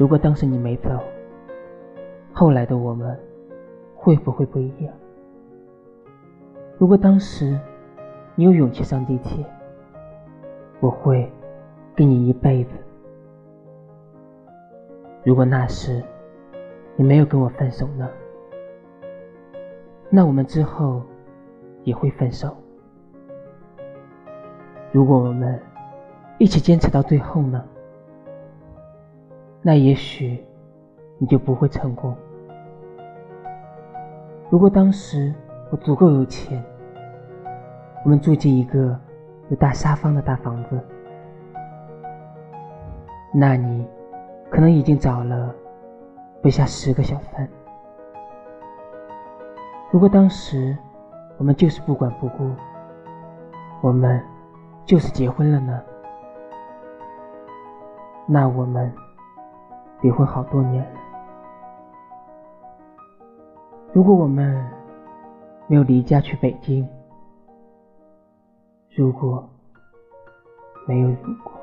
如果当时你没走，后来的我们会不会不一样？如果当时你有勇气上地铁，我会给你一辈子。如果那时你没有跟我分手呢？那我们之后也会分手。如果我们一起坚持到最后呢？那也许你就不会成功。如果当时我足够有钱，我们住进一个有大沙发的大房子，那你可能已经找了不下10个小三。如果当时我们就是不管不顾，我们就是结婚了呢？那我们离婚好多年了。如果我们没有离家去北京，如果没有如果。